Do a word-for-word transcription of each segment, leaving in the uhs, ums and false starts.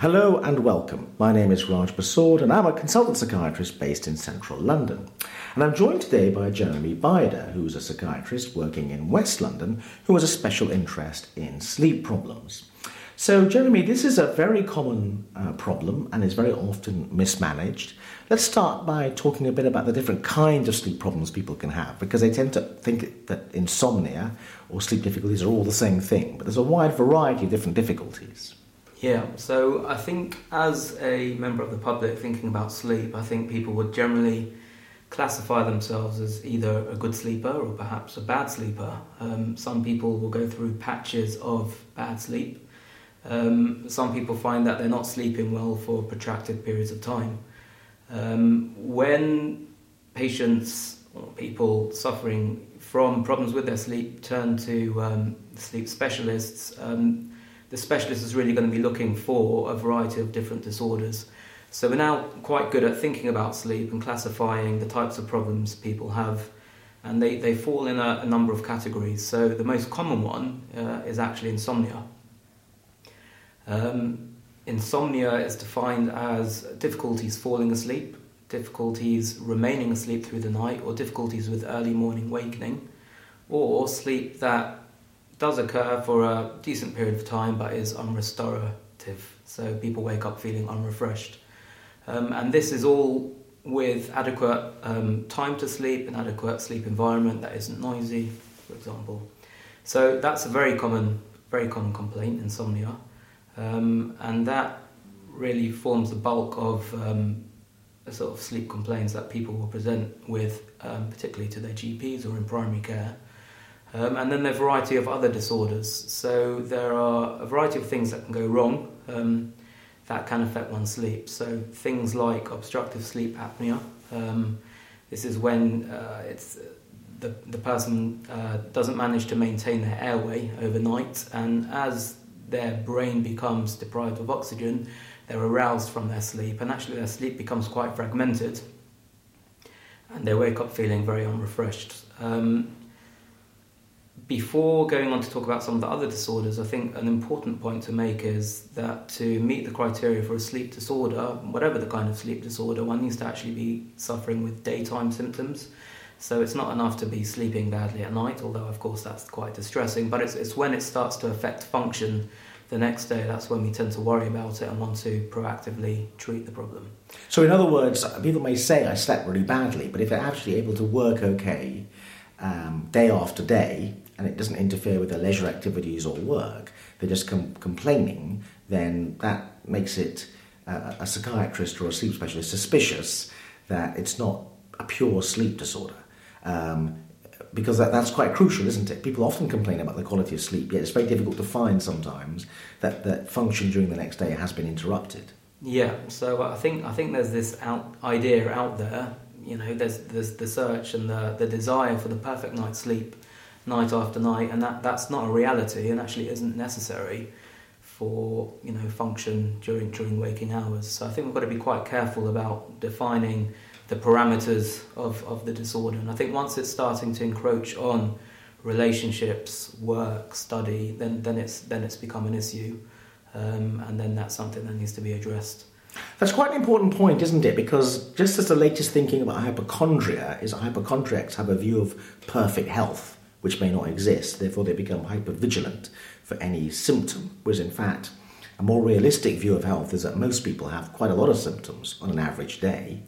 Hello and welcome. My name is Raj Persaud and I'm a consultant psychiatrist based in central London. And I'm joined today by Jeremy Beider, who's a psychiatrist working in West London, who has a special interest in sleep problems. So Jeremy, this is a very common uh, problem and is very often mismanaged. Let's start by talking a bit about the different kinds of sleep problems people can have, because they tend to think that insomnia or sleep difficulties are all the same thing, but there's a wide variety of different difficulties. Yeah, so I think as a member of the public thinking about sleep, I think people would generally classify themselves as either a good sleeper or perhaps a bad sleeper. Um, some people will go through patches of bad sleep. Um, some people find that they're not sleeping well for protracted periods of time. Um, when patients or people suffering from problems with their sleep turn to um, sleep specialists, um, the specialist is really going to be looking for a variety of different disorders. So we're now quite good at thinking about sleep and classifying the types of problems people have, and they, they fall in a, a number of categories. So the most common one uh, is actually insomnia. Um, insomnia is defined as difficulties falling asleep, difficulties remaining asleep through the night, or difficulties with early morning wakening, or sleep that does occur for a decent period of time but is unrestorative, so people wake up feeling unrefreshed. Um, and this is all with adequate um, time to sleep, an adequate sleep environment that isn't noisy, for example. So that's a very common, very common complaint, insomnia. Um, and that really forms the bulk of um, the sort of sleep complaints that people will present with, um, particularly to their G Ps or in primary care. Um, and then there are a variety of other disorders. So there are a variety of things that can go wrong um, that can affect one's sleep. So things like obstructive sleep apnea. Um, this is when uh, it's the, the person uh, doesn't manage to maintain their airway overnight, and as their brain becomes deprived of oxygen, they're aroused from their sleep, and actually their sleep becomes quite fragmented, and they wake up feeling very unrefreshed. Um, Before going on to talk about some of the other disorders, I think an important point to make is that to meet the criteria for a sleep disorder, whatever the kind of sleep disorder, one needs to actually be suffering with daytime symptoms. So it's not enough to be sleeping badly at night, although of course that's quite distressing, but it's, it's when it starts to affect function the next day, that's when we tend to worry about it and want to proactively treat the problem. So in other words, people may say I slept really badly, but if they're actually able to work okay um, day after day, and it doesn't interfere with their leisure activities or work, they're just com- complaining, then that makes it uh, a psychiatrist or a sleep specialist suspicious that it's not a pure sleep disorder. Um, because that, that's quite crucial, isn't it? People often complain about the quality of sleep, yet it's very difficult to find sometimes that, that function during the next day has been interrupted. Yeah, so I think I think there's this out, idea out there, you know, there's, there's the search and the, the desire for the perfect night's sleep, night after night, and that, that's not a reality and actually isn't necessary for, you know, function during during waking hours. So I think we've got to be quite careful about defining the parameters of, of the disorder. And I think once it's starting to encroach on relationships, work, study, then, then it's then it's become an issue. Um, and then that's something that needs to be addressed. That's quite an important point, isn't it? Because just as the latest thinking about hypochondria is hypochondriacs have a view of perfect health, which may not exist, therefore they become hypervigilant for any symptom, whereas in fact a more realistic view of health is that most people have quite a lot of symptoms on an average day.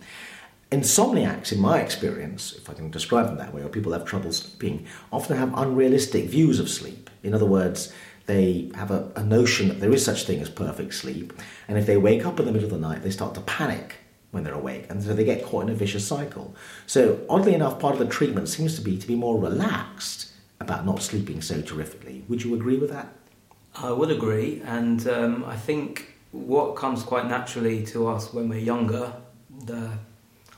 Insomniacs, in my experience, if I can describe them that way, or people have trouble sleeping, often have unrealistic views of sleep. In other words, they have a, a notion that there is such thing as perfect sleep, and if they wake up in the middle of the night, they start to panic when they're awake, and so they get caught in a vicious cycle. So oddly enough, part of the treatment seems to be to be more relaxed about not sleeping so terrifically. Would you agree with that? I would agree, and um, I think what comes quite naturally to us when we're younger, the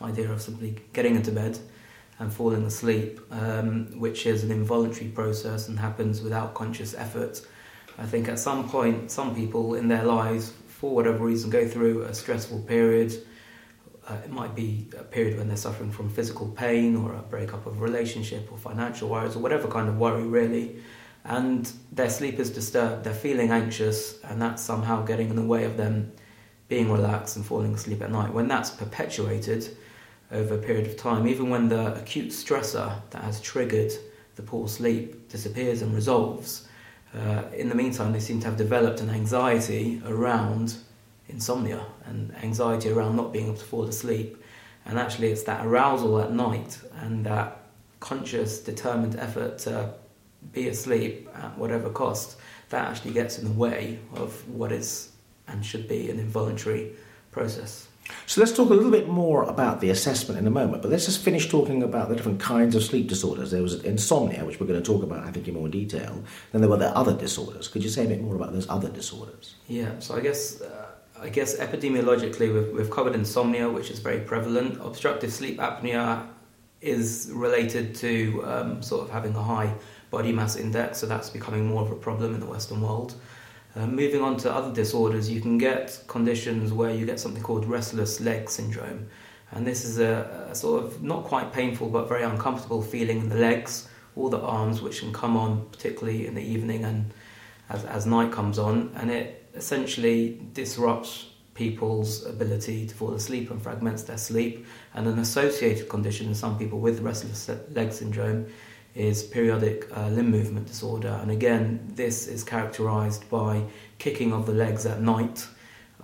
idea of simply getting into bed and falling asleep, um, which is an involuntary process and happens without conscious effort. I think at some point, some people in their lives, for whatever reason, go through a stressful period. Uh, it might be a period when they're suffering from physical pain or a breakup of a relationship or financial worries or whatever kind of worry, really. And their sleep is disturbed, they're feeling anxious, and that's somehow getting in the way of them being relaxed and falling asleep at night, when that's perpetuated over a period of time, even when the acute stressor that has triggered the poor sleep disappears and resolves, uh, in the meantime they seem to have developed an anxiety around insomnia and anxiety around not being able to fall asleep. And actually it's that arousal at night and that conscious, determined effort to be asleep at whatever cost that actually gets in the way of what is and should be an involuntary process. So let's talk a little bit more about the assessment in a moment, but let's just finish talking about the different kinds of sleep disorders. There was insomnia, which we're going to talk about, I think, in more detail. Then there were the other disorders. Could you say a bit more about those other disorders? Yeah, so I guess uh, I guess epidemiologically we've, we've covered insomnia, which is very prevalent. Obstructive sleep apnea is related to um, sort of having a high body mass index, so that's becoming more of a problem in the Western world. Uh, moving on to other disorders, you can get conditions where you get something called restless leg syndrome. And this is a, a sort of not quite painful but very uncomfortable feeling in the legs or the arms, which can come on particularly in the evening and as, as night comes on. And it essentially disrupts people's ability to fall asleep and fragments their sleep. And an associated condition in some people with restless leg syndrome is periodic uh, limb movement disorder. And again, this is characterised by kicking of the legs at night,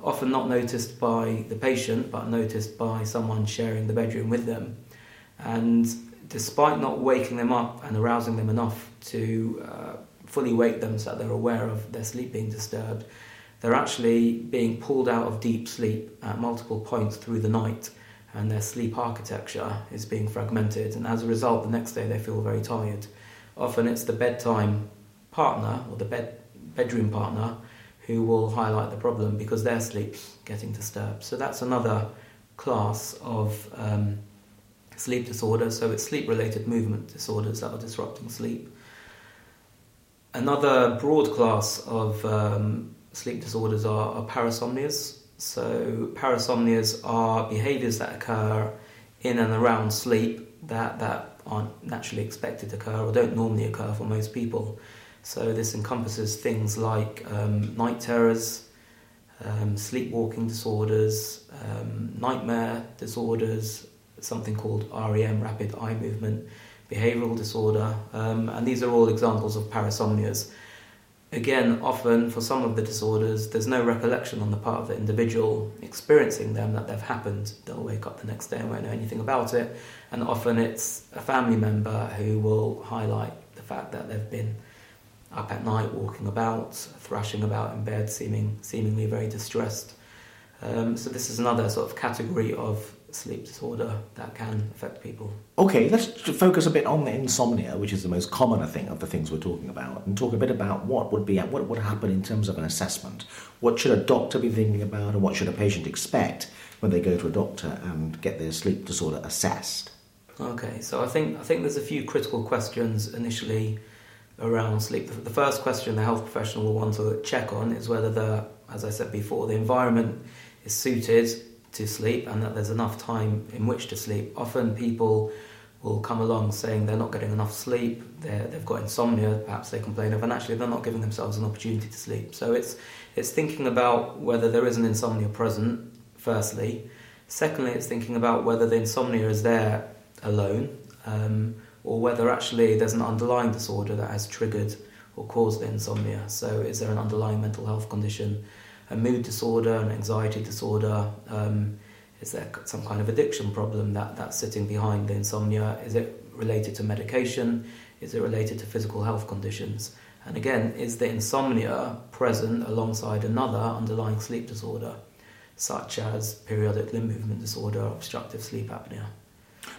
often not noticed by the patient, but noticed by someone sharing the bedroom with them. And despite not waking them up and arousing them enough to uh, fully wake them so that they're aware of their sleep being disturbed, they're actually being pulled out of deep sleep at multiple points through the night, and their sleep architecture is being fragmented, and as a result the next day they feel very tired. Often it's the bedtime partner or the bed bedroom partner who will highlight the problem because their sleep's getting disturbed. So that's another class of um, sleep disorders. So it's sleep-related movement disorders that are disrupting sleep. Another broad class of um, sleep disorders are, are parasomnias. So parasomnias are behaviours that occur in and around sleep that, that aren't naturally expected to occur or don't normally occur for most people. So this encompasses things like um, night terrors, um, sleepwalking disorders, um, nightmare disorders, something called R E M, rapid eye movement, behavioural disorder, um, and these are all examples of parasomnias. Again, often for some of the disorders, there's no recollection on the part of the individual experiencing them that they've happened. They'll wake up the next day and won't know anything about it. And often it's a family member who will highlight the fact that they've been up at night, walking about, thrashing about in bed, seeming seemingly very distressed. Um, so this is another sort of category of sleep disorder that can affect people. Okay, let's focus a bit on the insomnia, which is the most common, I think, of the things we're talking about, and talk a bit about what would be what would happen in terms of an assessment. What should a doctor be thinking about, and what should a patient expect when they go to a doctor and get their sleep disorder assessed? Okay, so I think I think there's a few critical questions initially around sleep. The first question the health professional will want to check on is whether the, as I said before, the environment is suited to sleep and that there's enough time in which to sleep. Often people will come along saying they're not getting enough sleep, they've got insomnia, perhaps they complain of, and actually they're not giving themselves an opportunity to sleep. So it's it's thinking about whether there is an insomnia present, firstly. Secondly, it's thinking about whether the insomnia is there alone, um, or whether actually there's an underlying disorder that has triggered or caused the insomnia. So is there an underlying mental health condition, a mood disorder, an anxiety disorder? Um, is there some kind of addiction problem that, that's sitting behind the insomnia? Is it related to medication? Is it related to physical health conditions? And again, is the insomnia present alongside another underlying sleep disorder, such as periodic limb movement disorder or obstructive sleep apnea?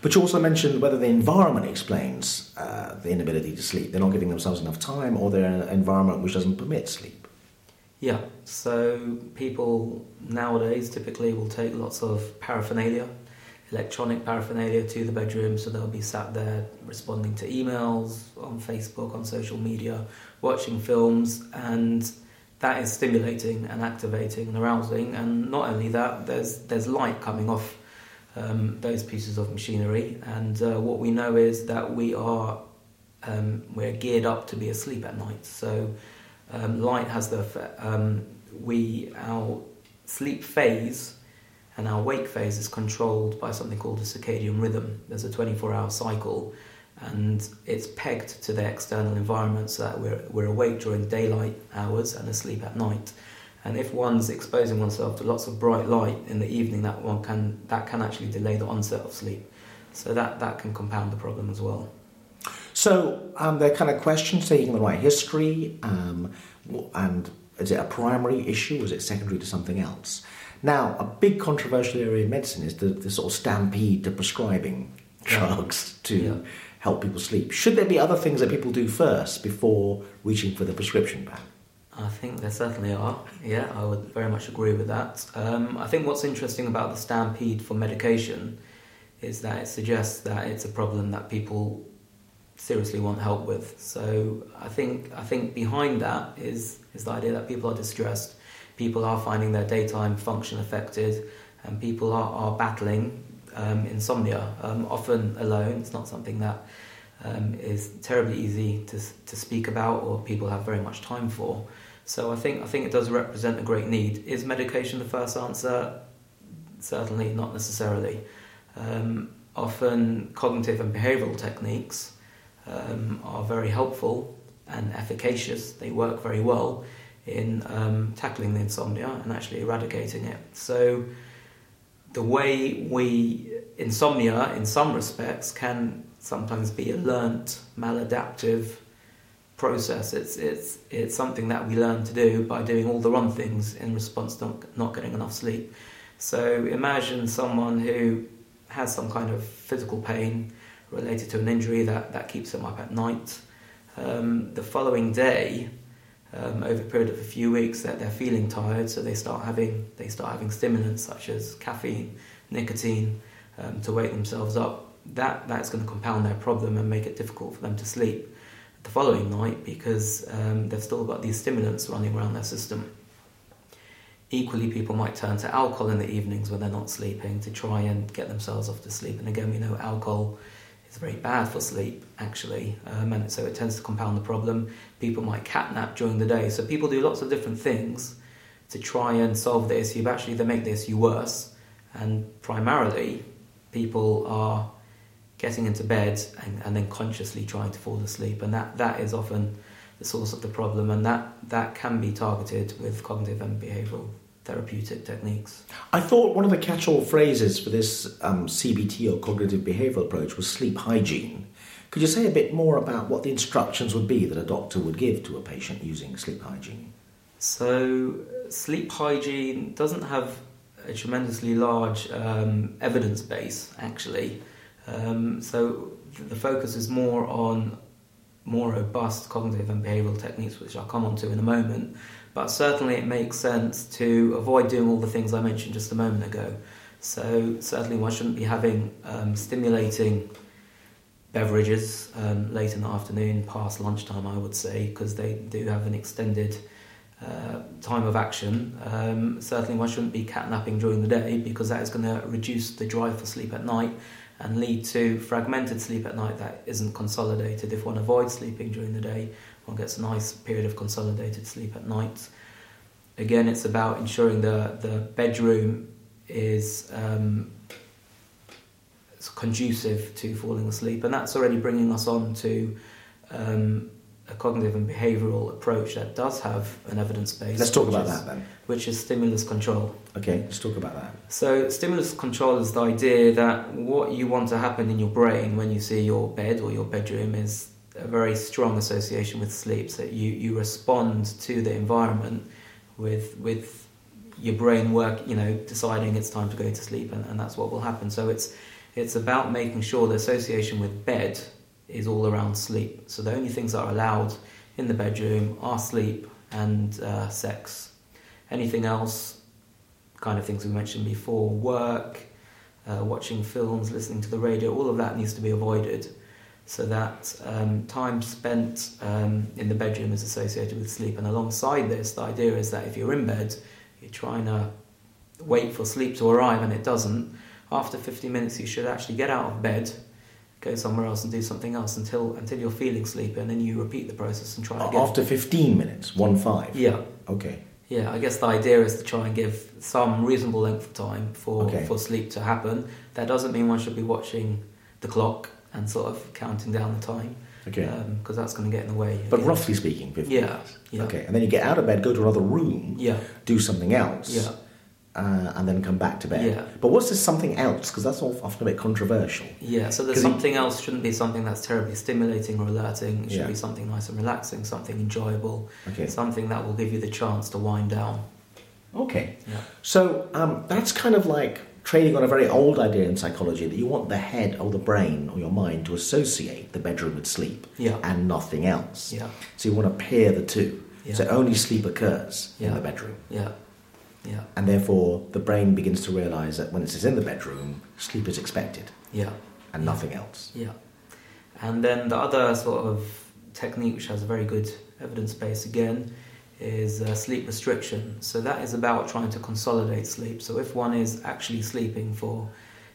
But you also mentioned whether the environment explains uh, the inability to sleep. They're not giving themselves enough time, or they're in an environment which doesn't permit sleep. Yeah, so people nowadays typically will take lots of paraphernalia, electronic paraphernalia to the bedroom, so they'll be sat there responding to emails, on Facebook, on social media, watching films, and that is stimulating and activating and arousing. And not only that, there's there's light coming off um, those pieces of machinery, and uh, what we know is that we are, um, we're geared up to be asleep at night, so Um, light has the um, we our sleep phase and our wake phase is controlled by something called the circadian rhythm. There's a twenty-four hour cycle and it's pegged to the external environment so that we're, we're awake during daylight hours and asleep at night. And if one's exposing oneself to lots of bright light in the evening, that one can that can actually delay the onset of sleep. So that, that can compound the problem as well. So um, there are kind of questions taking the right history, um, and is it a primary issue or is it secondary to something else? Now, a big controversial area in medicine is the, the sort of stampede to prescribing drugs to yeah. help people sleep. Should there be other things that people do first before reaching for the prescription bag? I think there certainly are. Yeah, I would very much agree with that. Um, I think what's interesting about the stampede for medication is that it suggests that it's a problem that people seriously want help with. So I think I think behind that is is the idea that people are distressed, people are finding their daytime function affected, and people are, are battling um, insomnia, um, often alone. It's not something that um, is terribly easy to to speak about or people have very much time for. So I think I think it does represent a great need. Is medication the first answer? Certainly not necessarily. Um, often cognitive and behavioural techniques um, are very helpful and efficacious. They work very well in um, tackling the insomnia and actually eradicating it. So the way we... insomnia, in some respects, can sometimes be a learnt, maladaptive process. It's, it's, it's something that we learn to do by doing all the wrong things in response to not getting enough sleep. So imagine someone who has some kind of physical pain related to an injury that, that keeps them up at night. Um, the following day, um, over a period of a few weeks, that they're feeling tired, so they start having they start having stimulants such as caffeine, nicotine, um, to wake themselves up. That that's going to compound their problem and make it difficult for them to sleep the following night because um, they've still got these stimulants running around their system. Equally, people might turn to alcohol in the evenings when they're not sleeping to try and get themselves off to sleep. And again, we know alcohol is very bad for sleep, actually, um, and so it tends to compound the problem. People might catnap during the day. So people do lots of different things to try and solve the issue, but actually they make the issue worse. And primarily, people are getting into bed and, and then consciously trying to fall asleep. And that, that is often the source of the problem, and that, that can be targeted with cognitive and behavioural therapeutic techniques. I thought one of the catch-all phrases for this um, C B T or cognitive behavioural approach was sleep hygiene. Could you say a bit more about what the instructions would be that a doctor would give to a patient using sleep hygiene? So sleep hygiene doesn't have a tremendously large um, evidence base, actually. Um, so the focus is more on more robust cognitive and behavioural techniques, which I'll come on to in a moment. But certainly it makes sense to avoid doing all the things I mentioned just a moment ago. So certainly one shouldn't be having um, stimulating beverages um, late in the afternoon, past lunchtime, I would say, because they do have an extended uh, time of action. Um, certainly one shouldn't be catnapping during the day because that is going to reduce the drive for sleep at night and lead to fragmented sleep at night that isn't consolidated. If one avoids sleeping during the day, one gets a nice period of consolidated sleep at night. Again, it's about ensuring the, the bedroom is um, it's conducive to falling asleep, and that's already bringing us on to um, a cognitive and behavioural approach that does have an evidence base. Let's talk about that then. Which is stimulus control. Okay, let's talk about that. So stimulus control is the idea that what you want to happen in your brain when you see your bed or your bedroom is a very strong association with sleep. So you, you respond to the environment with with your brain work, you know, deciding it's time to go to sleep, and, and that's what will happen. So it's it's about making sure the association with bed is all around sleep. So the only things that are allowed in the bedroom are sleep and uh, sex. Anything else, kind of things we mentioned before, work, uh, watching films, listening to the radio, all of that needs to be avoided so that um, time spent um, in the bedroom is associated with sleep. And alongside this, the idea is that if you're in bed, you're trying to wait for sleep to arrive and it doesn't, after fifty minutes you should actually get out of bed, go somewhere else and do something else until until you're feeling sleepy, and then you repeat the process and try again. After fifteen minutes, one five? Yeah. Okay. yeah, I guess the idea is to try and give some reasonable length of time for, okay. for sleep to happen. That doesn't mean one should be watching the clock and sort of counting down the time. Okay. Because um, that's going to get in the way. But again. Roughly speaking, fifteen yeah, minutes. Yeah. Okay. And then you get out of bed, go to another room, yeah. do something else, yeah. uh, and then come back to bed. Yeah. But what's this something else? Because that's often a bit controversial. Yeah, so the something you... else shouldn't be something that's terribly stimulating or alerting. It should yeah. be something nice and relaxing, something enjoyable, okay. something that will give you the chance to wind down. Okay. Yeah. So um, that's kind of like trading on a very old idea in psychology that you want the head or the brain or your mind to associate the bedroom with sleep yeah. and nothing else. Yeah. So you want to pair the two. Yeah. So only sleep occurs yeah. in the bedroom. Yeah. Yeah. And therefore the brain begins to realise that when it is in the bedroom, sleep is expected. Yeah. And yeah. nothing else. Yeah. And then the other sort of technique which has a very good evidence base again is uh, sleep restriction. So that is about trying to consolidate sleep. So if one is actually sleeping for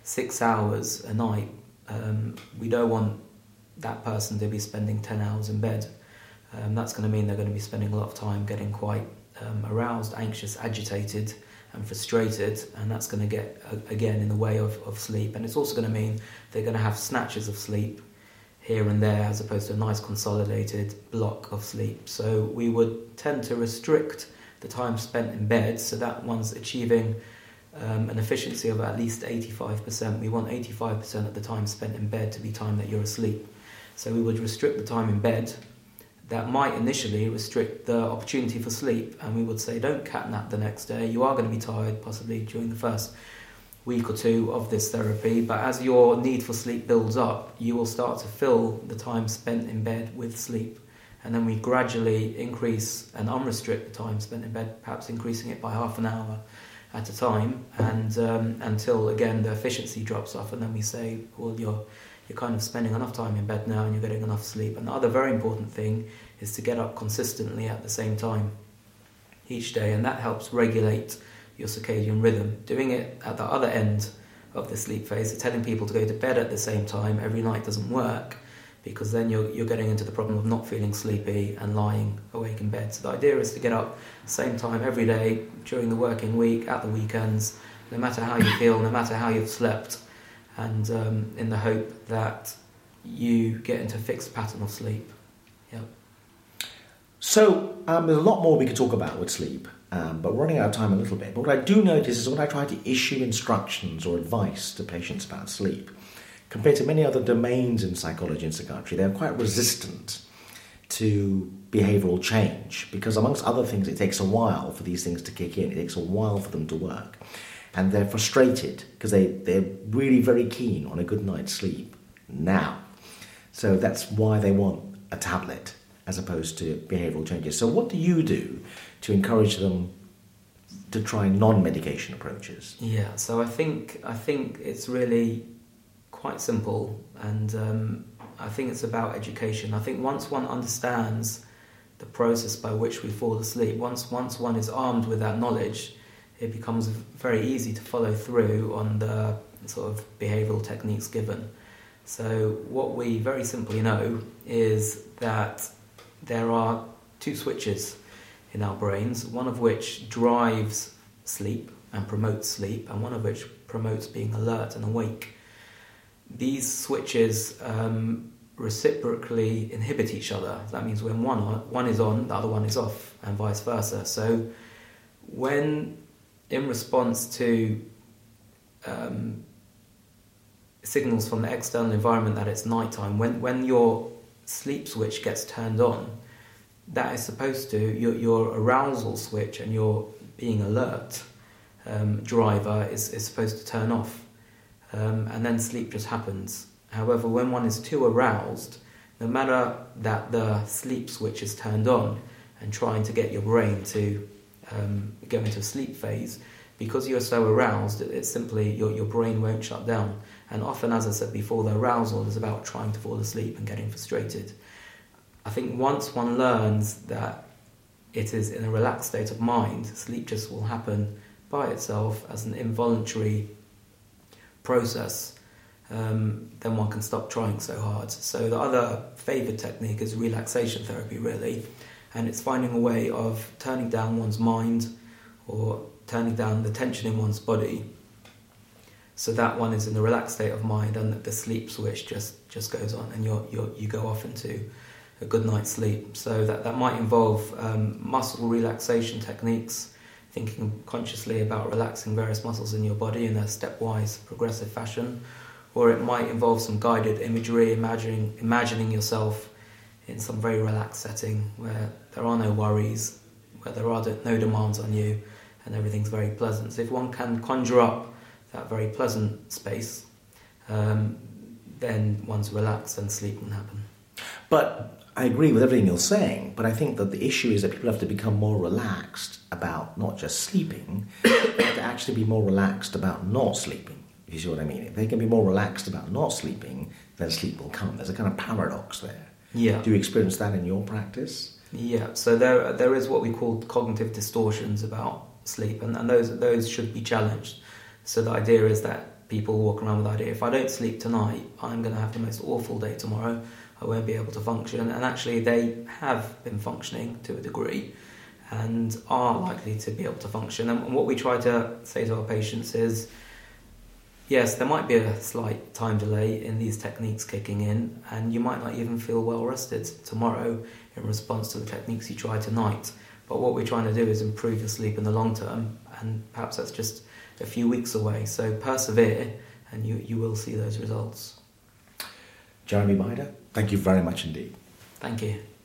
six hours a night, um, we don't want that person to be spending ten hours in bed. Um, that's going to mean they're going to be spending a lot of time getting quite um, aroused, anxious, agitated and frustrated, and that's going to get, uh, again, in the way of, of sleep. And it's also going to mean they're going to have snatches of sleep here and there, as opposed to a nice consolidated block of sleep. So we would tend to restrict the time spent in bed so that one's achieving um, an efficiency of at least eighty-five percent. We want eighty-five percent of the time spent in bed to be time that you're asleep. So we would restrict the time in bed. That might initially restrict the opportunity for sleep, and we would say don't catnap the next day. You are going to be tired possibly during the first week or two of this therapy, but as your need for sleep builds up, you will start to fill the time spent in bed with sleep. And then we gradually increase and unrestrict the time spent in bed, perhaps increasing it by half an hour at a time, and um, until again the efficiency drops off, and then we say, well, you're you're kind of spending enough time in bed now and you're getting enough sleep. And the other very important thing is to get up consistently at the same time each day, and that helps regulate your circadian rhythm. Doing it at the other end of the sleep phase, so telling people to go to bed at the same time every night, doesn't work, because then you're you're getting into the problem of not feeling sleepy and lying awake in bed. So the idea is to get up same time every day during the working week, at the weekends, no matter how you feel, no matter how you've slept, and um, in the hope that you get into a fixed pattern of sleep. Yeah. So um, there's a lot more we could talk about with sleep. Um, but we're running out of time a little bit. But what I do notice is when I try to issue instructions or advice to patients about sleep, compared to many other domains in psychology and psychiatry, they're quite resistant to behavioural change, because amongst other things, it takes a while for these things to kick in. It takes a while for them to work. And they're frustrated because they, they're really very keen on a good night's sleep now. So that's why they want a tablet as opposed to behavioural changes. So what do you do to encourage them to try non-medication approaches? Yeah, so I think I think it's really quite simple, and um, I think it's about education. I think once one understands the process by which we fall asleep, once once one is armed with that knowledge, it becomes very easy to follow through on the sort of behavioural techniques given. So what we very simply know is that there are two switches in our brains, one of which drives sleep and promotes sleep, and one of which promotes being alert and awake. These switches um, reciprocally inhibit each other. That means when one on, one is on, the other one is off, and vice versa. So when, in response to um, signals from the external environment that it's nighttime, when, when you're sleep switch gets turned on, that is supposed to, your, your arousal switch and your being alert um, driver is, is supposed to turn off, um, and then sleep just happens. However, when one is too aroused, no matter that the sleep switch is turned on and trying to get your brain to um, go into a sleep phase, because you're so aroused, it's simply your, your brain won't shut down. And often, as I said before, the arousal is about trying to fall asleep and getting frustrated. I think once one learns that it is in a relaxed state of mind, sleep just will happen by itself as an involuntary process, um, then one can stop trying so hard. So the other favoured technique is relaxation therapy, really. and it's finding a way of turning down one's mind or turning down the tension in one's body so that one is in a relaxed state of mind and that the sleep switch just, just goes on and you're, you're, you go off into a good night's sleep. So that, that might involve um, muscle relaxation techniques, thinking consciously about relaxing various muscles in your body in a stepwise, progressive fashion. Or it might involve some guided imagery, imagining imagining yourself in some very relaxed setting where there are no worries, where there are no demands on you, and everything's very pleasant. So if one can conjure up that very pleasant space, um, then one's relaxed and sleep can happen. But I agree with everything you're saying, but I think that the issue is that people have to become more relaxed about not just sleeping, but to actually be more relaxed about not sleeping. If you see what I mean, if they can be more relaxed about not sleeping, then sleep will come. There's a kind of paradox there. Yeah. Do you experience that in your practice? Yeah. So there, there is what we call cognitive distortions about sleep, and, and those those should be challenged. So the idea is that people walk around with the idea: if I don't sleep tonight, I'm going to have the most awful day tomorrow. I won't be able to function. And actually, they have been functioning to a degree, and are likely to be able to function. And what we try to say to our patients is, yes, there might be a slight time delay in these techniques kicking in, and you might not even feel well rested tomorrow in response to the techniques you try tonight. But what we're trying to do is improve your sleep in the long term, and perhaps that's just a few weeks away. So persevere, and you, you will see those results. Jeremy Beider, thank you very much indeed. Thank you.